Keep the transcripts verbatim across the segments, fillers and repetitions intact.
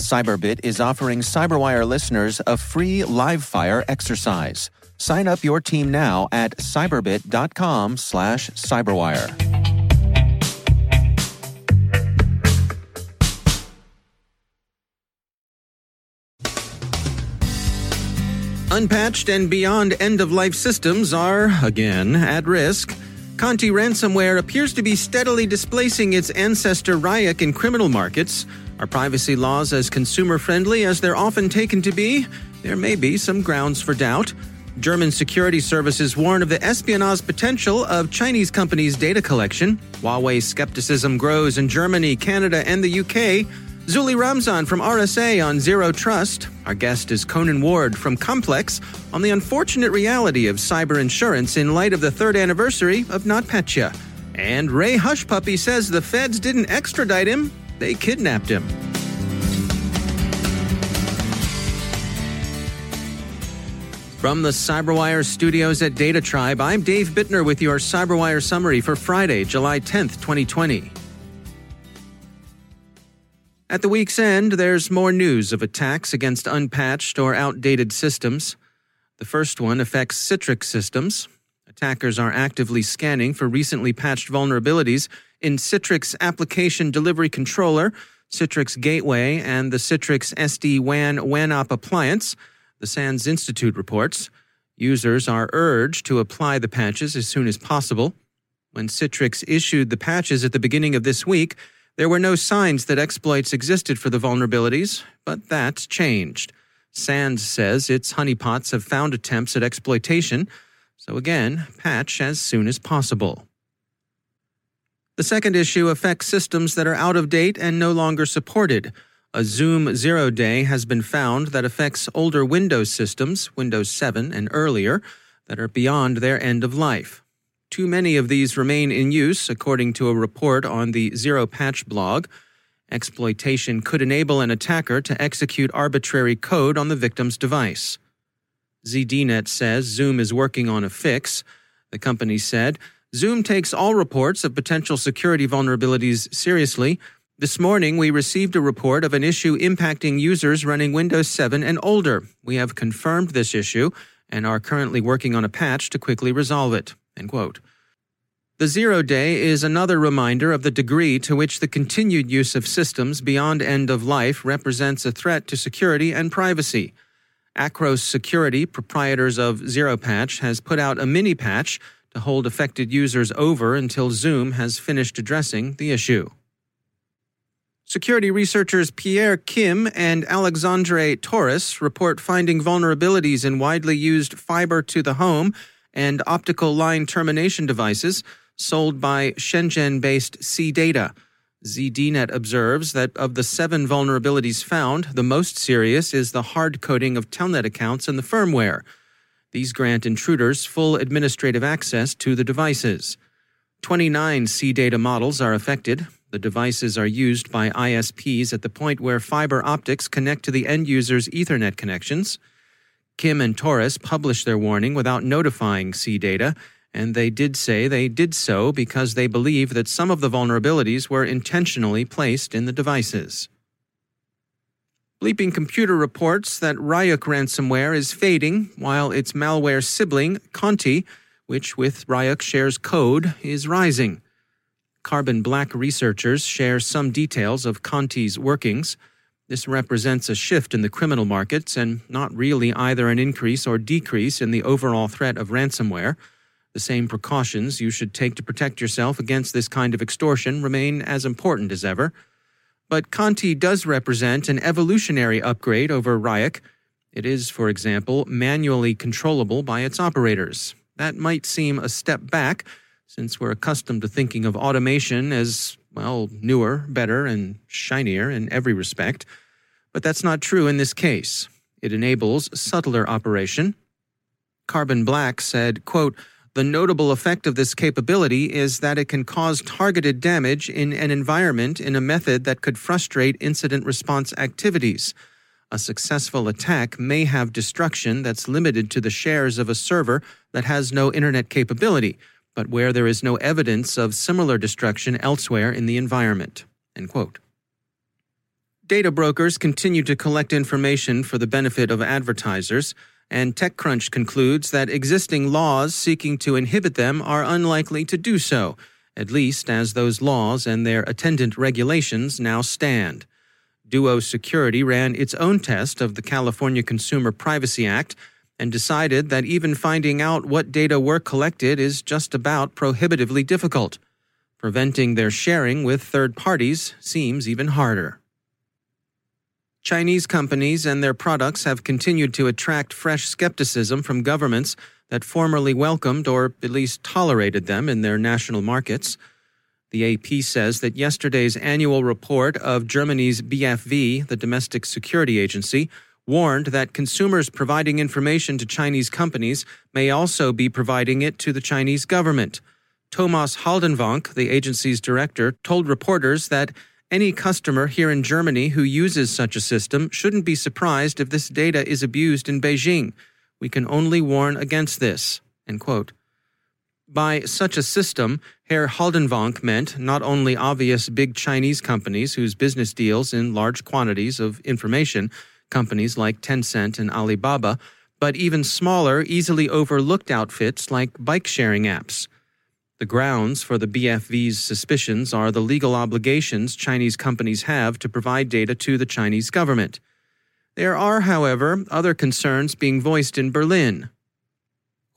Cyberbit is offering Cyberwire listeners a free live-fire exercise. Sign up your team now at cyberbit.com slash cyberwire. Unpatched and beyond end-of-life systems are, again, at risk. Conti ransomware appears to be steadily displacing its ancestor Ryuk in criminal markets. Are privacy laws as consumer-friendly as they're often taken to be? There may be some grounds for doubt. German security services warn of the espionage potential of Chinese companies' data collection. Huawei skepticism grows in Germany, Canada, and the U K. Zulfikar Ramzan from R S A on Zero Trust. Our guest is Conan Ward from Complex on the unfortunate reality of cyber insurance in light of the third anniversary of NotPetya. And Ray Hushpuppi says the feds didn't extradite him, they kidnapped him. From the Cyberwire studios at Data Tribe, I'm Dave Bittner with your Cyberwire summary for Friday, July tenth, twenty twenty. At the week's end, there's more news of attacks against unpatched or outdated systems. The first one affects Citrix systems. Attackers are actively scanning for recently patched vulnerabilities in Citrix Application Delivery Controller, Citrix Gateway, and the Citrix S D WAN WANOP appliance, the SANS Institute reports. Users are urged to apply the patches as soon as possible. When Citrix issued the patches at the beginning of this week, there were no signs that exploits existed for the vulnerabilities, but that's changed. SANS says its honeypots have found attempts at exploitation, so again, patch as soon as possible. The second issue affects systems that are out of date and no longer supported. A Zoom zero day has been found that affects older Windows systems, Windows seven and earlier, that are beyond their end of life. Too many of these remain in use, according to a report on the Zero Patch blog. Exploitation could enable an attacker to execute arbitrary code on the victim's device. ZDNet says Zoom is working on a fix. The company said, Zoom takes all reports of potential security vulnerabilities seriously. This morning, we received a report of an issue impacting users running Windows seven and older. We have confirmed this issue and are currently working on a patch to quickly resolve it. End quote. The zero day is another reminder of the degree to which the continued use of systems beyond end of life represents a threat to security and privacy. Acro Security, proprietors of Zero Patch, has put out a mini patch to hold affected users over until Zoom has finished addressing the issue. Security researchers Pierre Kim and Alexandre Torres report finding vulnerabilities in widely used fiber to the home and optical line termination devices sold by Shenzhen-based C-Data. ZDNet observes that of the seven vulnerabilities found, the most serious is the hard coding of Telnet accounts and the firmware. These grant intruders full administrative access to the devices. twenty-nine C-Data models are affected. The devices are used by I S Ps at the point where fiber optics connect to the end user's Ethernet connections. Kim and Torres published their warning without notifying C-Data, and they did say they did so because they believe that some of the vulnerabilities were intentionally placed in the devices. Bleeping Computer reports that Ryuk ransomware is fading, while its malware sibling, Conti, which with Ryuk shares code, is rising. Carbon Black researchers share some details of Conti's workings. This represents a shift in the criminal markets and not really either an increase or decrease in the overall threat of ransomware. The same precautions you should take to protect yourself against this kind of extortion remain as important as ever. But Conti does represent an evolutionary upgrade over Ryuk. It is, for example, manually controllable by its operators. That might seem a step back, since we're accustomed to thinking of automation as, well, newer, better, and shinier in every respect. But that's not true in this case. It enables subtler operation. Carbon Black said, quote, "The notable effect of this capability is that it can cause targeted damage in an environment in a method that could frustrate incident response activities. A successful attack may have destruction that's limited to the shares of a server that has no internet capability, but where there is no evidence of similar destruction elsewhere in the environment." End quote. Data brokers continue to collect information for the benefit of advertisers, and TechCrunch concludes that existing laws seeking to inhibit them are unlikely to do so, at least as those laws and their attendant regulations now stand. Duo Security ran its own test of the California Consumer Privacy Act and decided that even finding out what data were collected is just about prohibitively difficult. Preventing their sharing with third parties seems even harder. Chinese companies and their products have continued to attract fresh skepticism from governments that formerly welcomed or at least tolerated them in their national markets. The A P says that yesterday's annual report of Germany's B f V, the domestic security agency, warned that consumers providing information to Chinese companies may also be providing it to the Chinese government. Thomas Haldenwank, the agency's director, told reporters that any customer here in Germany who uses such a system shouldn't be surprised if this data is abused in Beijing. We can only warn against this. End quote. By such a system, Herr Haldenwank meant not only obvious big Chinese companies whose business deals in large quantities of information, companies like Tencent and Alibaba, but even smaller, easily overlooked outfits like bike-sharing apps. The grounds for the B f V's suspicions are the legal obligations Chinese companies have to provide data to the Chinese government. There are, however, other concerns being voiced in Berlin.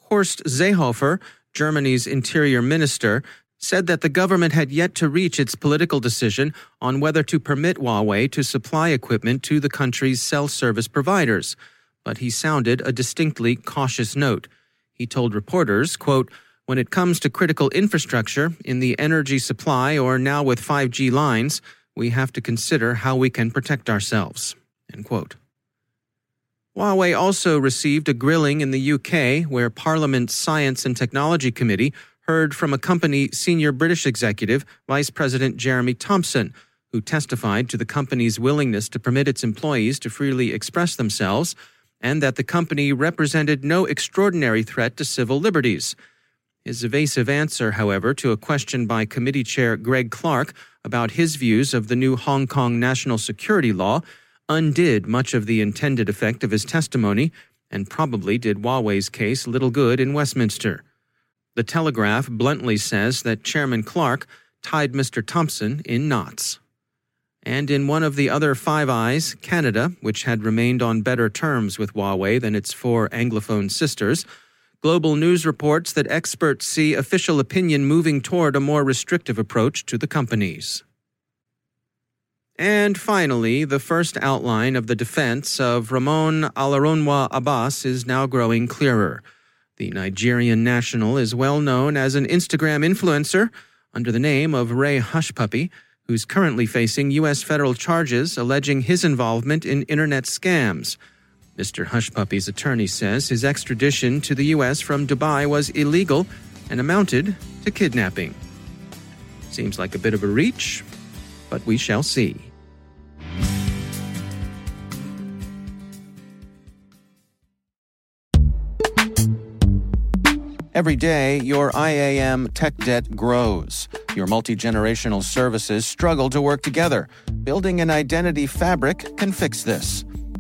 Horst Seehofer, Germany's interior minister, said that the government had yet to reach its political decision on whether to permit Huawei to supply equipment to the country's cell service providers, but he sounded a distinctly cautious note. He told reporters, quote, "When it comes to critical infrastructure in the energy supply or now with five G lines, we have to consider how we can protect ourselves." End quote. Huawei also received a grilling in the U K, where Parliament's Science and Technology Committee heard from a company senior British executive, Vice President Jeremy Thompson, who testified to the company's willingness to permit its employees to freely express themselves, and that the company represented no extraordinary threat to civil liberties. His evasive answer, however, to a question by committee chair Greg Clark about his views of the new Hong Kong national security law undid much of the intended effect of his testimony and probably did Huawei's case little good in Westminster. The Telegraph bluntly says that Chairman Clark tied Mister Thompson in knots. And in one of the other Five Eyes, Canada, which had remained on better terms with Huawei than its four Anglophone sisters, Global News reports that experts see official opinion moving toward a more restrictive approach to the companies. And finally, the first outline of the defense of Ramon Alaronwa Abbas is now growing clearer. The Nigerian national is well known as an Instagram influencer under the name of Ray Hushpuppi, who's currently facing U S federal charges alleging his involvement in internet scams. Mister Hushpuppi's attorney says his extradition to the U S from Dubai was illegal and amounted to kidnapping. Seems like a bit of a reach, but we shall see. Every day, your I A M tech debt grows. Your multi-generational services struggle to work together. Building an identity fabric can fix this.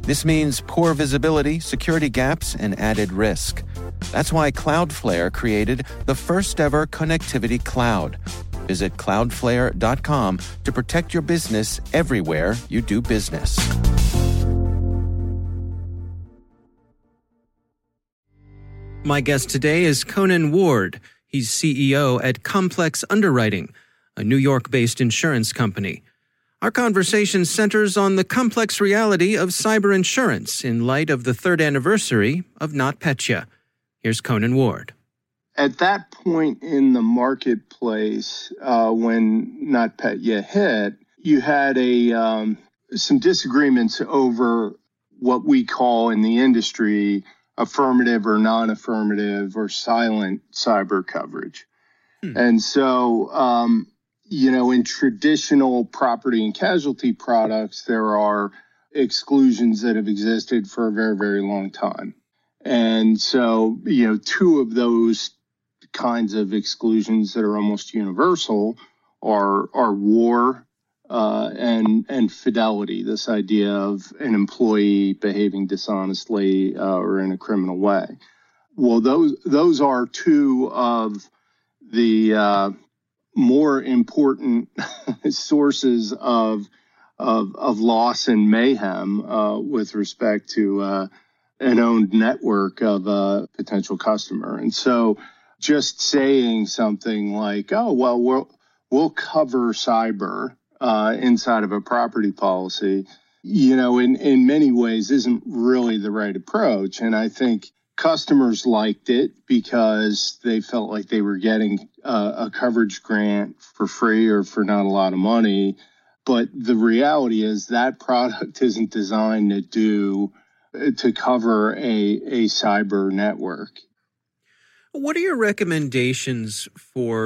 This means poor visibility, security gaps, and added risk. That's why Cloudflare created the first-ever connectivity cloud. Visit cloudflare dot com to protect your business everywhere you do business. My guest today is Conan Ward. He's C E O at Complex Underwriting, a New York-based insurance company. Our conversation centers on the complex reality of cyber insurance in light of the third anniversary of NotPetya. Here's Conan Ward. At that point in the marketplace, uh, when NotPetya hit, you had a um, some disagreements over what we call in the industry affirmative or non-affirmative or silent cyber coverage. Hmm. And so... Um, You know, in traditional property and casualty products, there are exclusions that have existed for a very, very long time. And so, you know, two of those kinds of exclusions that are almost universal are are war uh, and and fidelity, this idea of an employee behaving dishonestly uh, or in a criminal way. Well, those, those are two of the... Uh, more important sources of, of of loss and mayhem uh, with respect to uh, an owned network of a potential customer. And so just saying something like, oh, well, we'll, we'll cover cyber uh, inside of a property policy, you know, in, in many ways isn't really the right approach. And I think customers liked it because they felt like they were getting uh, a coverage grant for free or for not a lot of money. But the reality is that product isn't designed to do to cover a, a cyber network. What are your recommendations for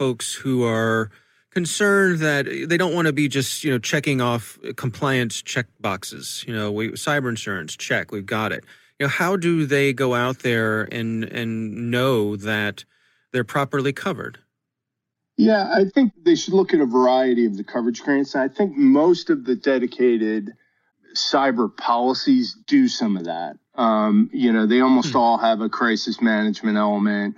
folks who are concerned that they don't want to be just, you know, checking off compliance check boxes? You know, we, cyber insurance, check, we've got it. You know, how do they go out there and and know that they're properly covered? Yeah, I think they should look at a variety of the coverage grants. I think most of the dedicated cyber policies do some of that. Um, you know, they almost mm-hmm. all have a crisis management element.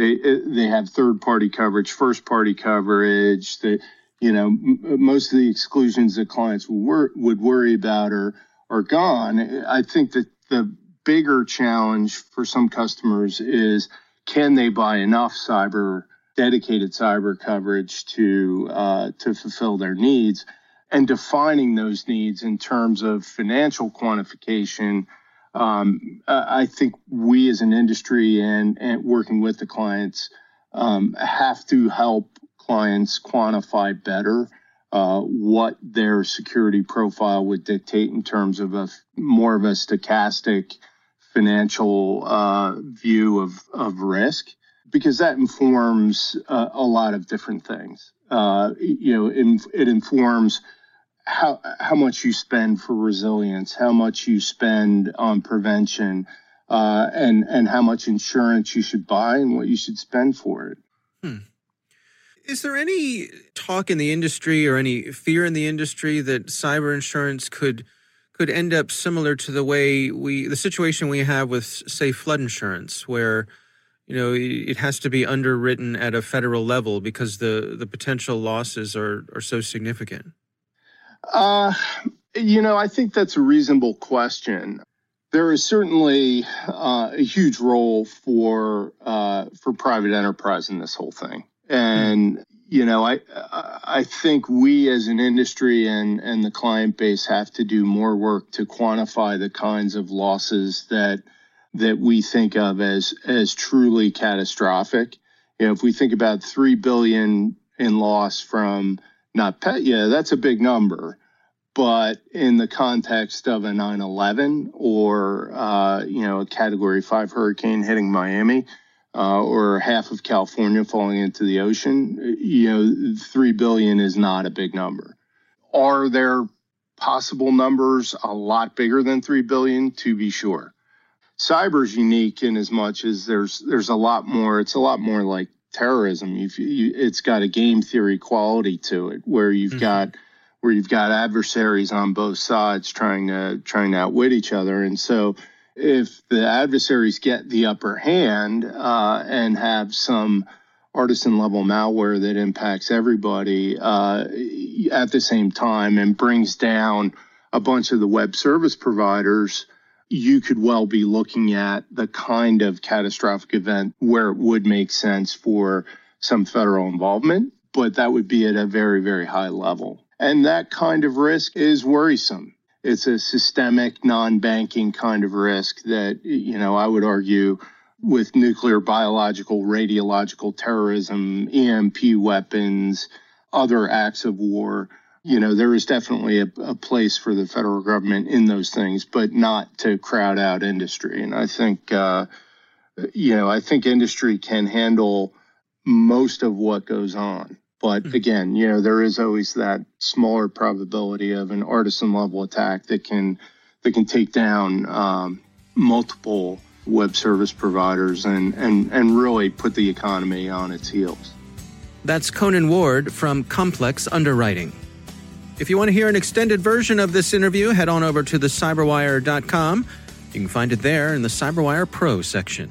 They they have third-party coverage, first-party coverage. They, you know, m- most of the exclusions that clients would, wor- would worry about are, are gone. I think that the bigger challenge for some customers is, can they buy enough cyber, dedicated cyber coverage to uh, to fulfill their needs? And defining those needs in terms of financial quantification, um, I think we as an industry and, and working with the clients um, have to help clients quantify better Uh, what their security profile would dictate in terms of a more of a stochastic financial uh, view of, of risk, because that informs uh, a lot of different things. Uh, you know, in, it informs how how much you spend for resilience, how much you spend on prevention, uh, and and how much insurance you should buy and what you should spend for it. Hmm. Is there any talk in the industry or any fear in the industry that cyber insurance could could end up similar to the way we, the situation we have with, say, flood insurance, where, you know, it has to be underwritten at a federal level because the, the potential losses are, are so significant? Uh, you know, I think that's a reasonable question. There is certainly uh, a huge role for uh, for private enterprise in this whole thing. And, you know, I I think we as an industry and, and the client base have to do more work to quantify the kinds of losses that that we think of as as truly catastrophic. You know, if we think about three billion dollars in loss from NotPetya, that's a big number. But in the context of a nine eleven or, uh, you know, a Category five hurricane hitting Miami uh, or half of California falling into the ocean, you know, three billion dollars is not a big number. Are there possible numbers a lot bigger than three billion dollars? To be sure. Cyber's unique in as much as there's there's a lot more. It's a lot more like terrorism. You've, you, it's got a game theory quality to it where you've mm-hmm. got... where you've got adversaries on both sides trying to trying to outwit each other. And so if the adversaries get the upper hand uh, and have some artisan-level malware that impacts everybody uh, at the same time and brings down a bunch of the web service providers, you could well be looking at the kind of catastrophic event where it would make sense for some federal involvement, but that would be at a very, very high level. And that kind of risk is worrisome. It's a systemic, non-banking kind of risk that, you know, I would argue with nuclear, biological, radiological terrorism, E M P weapons, other acts of war. You know, there is definitely a, a place for the federal government in those things, but not to crowd out industry. And I think, uh, you know, I think industry can handle most of what goes on. But again, you know, there is always that smaller probability of an artisan-level attack that can that can take down um, multiple web service providers and, and, and really put the economy on its heels. That's Conan Ward from Complex Underwriting. If you want to hear an extended version of this interview, head on over to the cyberwire dot com. You can find it there in the Cyberwire Pro section.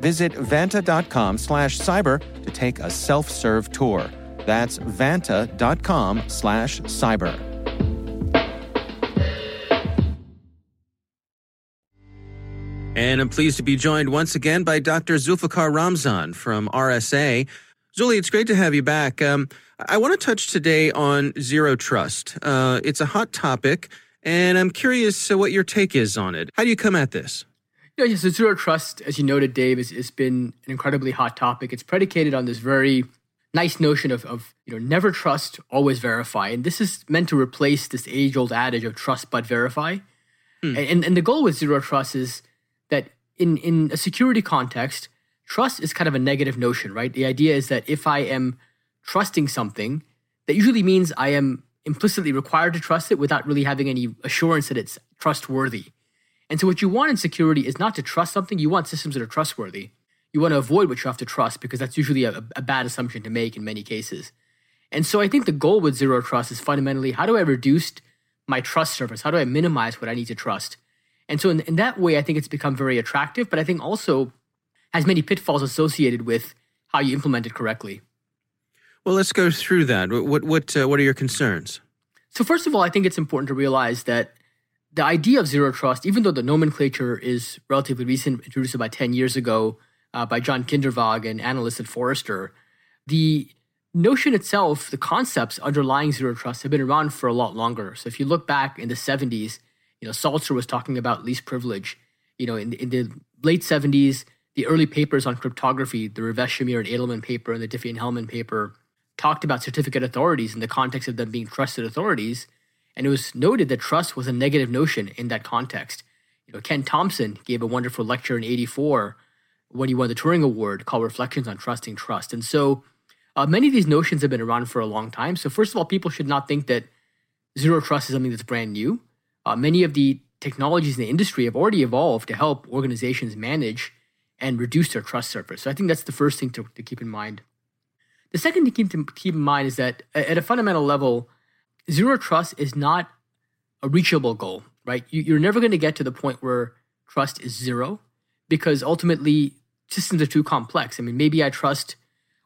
Visit vanta.com slash cyber to take a self-serve tour. That's vanta.com slash cyber. And I'm pleased to be joined once again by Doctor Zulfikar Ramzan from R S A. Zuli, it's great to have you back. Um, I want to touch today on zero trust. Uh, it's a hot topic, and I'm curious uh, what your take is on it. How do you come at this? Yeah, yeah, so zero trust, as you noted, Dave, has, has been an incredibly hot topic. It's predicated on this very nice notion of, of, you know, never trust, always verify. And this is meant to replace this age-old adage of trust but verify. Hmm. And, and and the goal with zero trust is that in, in a security context, trust is kind of a negative notion, right? The idea is that if I am trusting something, that usually means I am implicitly required to trust it without really having any assurance that it's trustworthy. And so what you want in security is not to trust something. You want systems that are trustworthy. You want to avoid what you have to trust because that's usually a, a bad assumption to make in many cases. And so I think the goal with zero trust is fundamentally, how do I reduce my trust surface? How do I minimize what I need to trust? And so in, in that way, I think it's become very attractive, but I think also has many pitfalls associated with how you implement it correctly. Well, let's go through that. What, what, uh, what are your concerns? So first of all, I think it's important to realize that the idea of zero trust, even though the nomenclature is relatively recent, introduced about ten years ago uh, by John Kindervag, an analyst at Forrester, the notion itself, the concepts underlying zero trust have been around for a lot longer. So if you look back in the seventies, you know, Salzer was talking about least privilege. You know, in, in the late seventies, the early papers on cryptography, the Ravesh Shamir and Edelman paper and the Diffie and Hellman paper, talked about certificate authorities in the context of them being trusted authorities. And it was noted that trust was a negative notion in that context. You know, Ken Thompson gave a wonderful lecture in eighty-four when he won the Turing Award called Reflections on Trusting Trust. And so uh, many of these notions have been around for a long time. So first of all, people should not think that zero trust is something that's brand new. Uh, many of the technologies in the industry have already evolved to help organizations manage and reduce their trust surface. So I think that's the first thing to, to keep in mind. The second thing to keep in mind is that at a fundamental level, zero trust is not a reachable goal, right? You, you're never going to get to the point where trust is zero because ultimately systems are too complex. I mean, maybe I trust,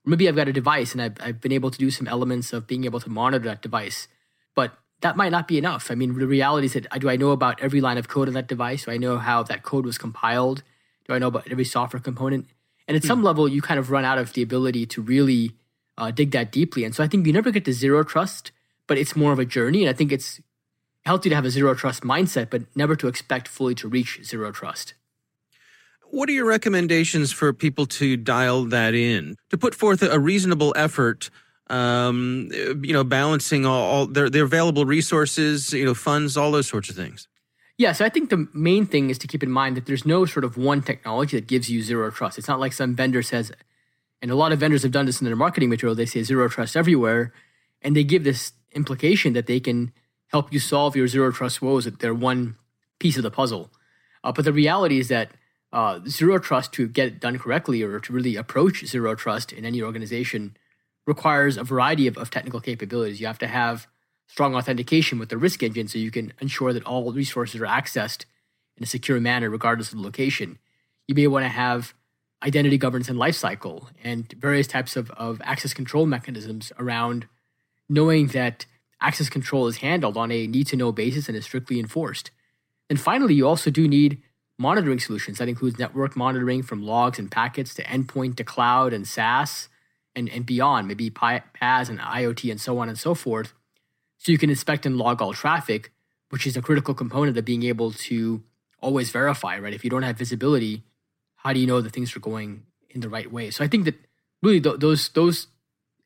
or maybe I've got a device and I've, I've been able to do some elements of being able to monitor that device, but that might not be enough. I mean, the reality is that do I know about every line of code on that device? Do I know how that code was compiled? Do I know about every software component? And at hmm. some level, you kind of run out of the ability to really uh, dig that deeply. And so I think you never get to zero trust, but it's more of a journey. And I think it's healthy to have a zero trust mindset, but never to expect fully to reach zero trust. What are your recommendations for people to dial that in, to put forth a reasonable effort, um, you know, balancing all, all their, their available resources, you know, funds, all those sorts of things? Yeah, so I think the main thing is to keep in mind that there's no sort of one technology that gives you zero trust. It's not like some vendor says, and a lot of vendors have done this in their marketing material, they say zero trust everywhere, and they give this implication that they can help you solve your zero trust woes, that they're one piece of the puzzle. Uh, but the reality is that uh, zero trust, to get it done correctly or to really approach zero trust in any organization, requires a variety of, of technical capabilities. You have to have strong authentication with the risk engine so you can ensure that all resources are accessed in a secure manner regardless of the location. You may want to have identity governance and lifecycle and various types of, of access control mechanisms around knowing that access control is handled on a need-to-know basis and is strictly enforced. And finally, you also do need monitoring solutions. That includes network monitoring from logs and packets to endpoint to cloud and SaaS and, and beyond, maybe PaaS and IoT and so on and so forth. So you can inspect and log all traffic, which is a critical component of being able to always verify, right? If you don't have visibility, how do you know that things are going in the right way? So I think that really th- those those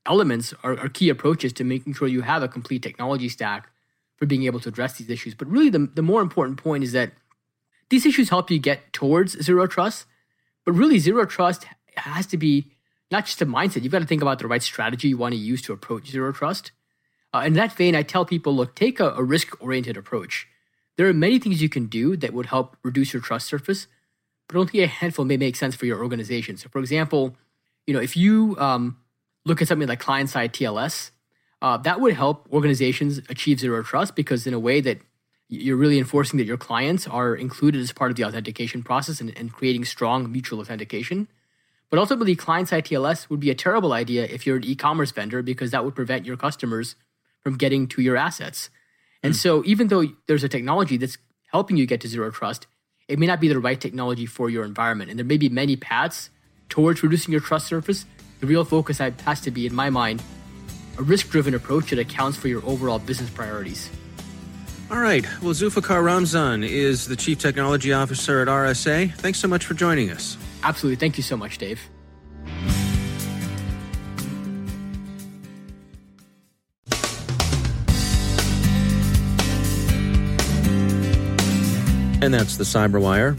elements are, are key approaches to making sure you have a complete technology stack for being able to address these issues. But really the, the more important point is that these issues help you get towards zero trust, but really zero trust has to be not just a mindset. You've got to think about the right strategy you want to use to approach zero trust. Uh, in that vein, I tell people, look, take a, a risk-oriented approach. There are many things you can do that would help reduce your trust surface, but only a handful may make sense for your organization. So for example, you know, if you um, look at something like client-side T L S, uh, that would help organizations achieve zero trust because in a way that you're really enforcing that your clients are included as part of the authentication process and, and creating strong mutual authentication. But ultimately, client-side T L S would be a terrible idea if you're an e-commerce vendor because that would prevent your customers from getting to your assets. And mm. so even though there's a technology that's helping you get to zero trust, it may not be the right technology for your environment. And there may be many paths towards reducing your trust surface. The real focus has to be, in my mind, a risk-driven approach that accounts for your overall business priorities. All right. Well, Zulfikar Ramzan is the Chief Technology Officer at R S A. Thanks so much for joining us. Absolutely. Thank you so much, Dave. And that's the Cyberwire.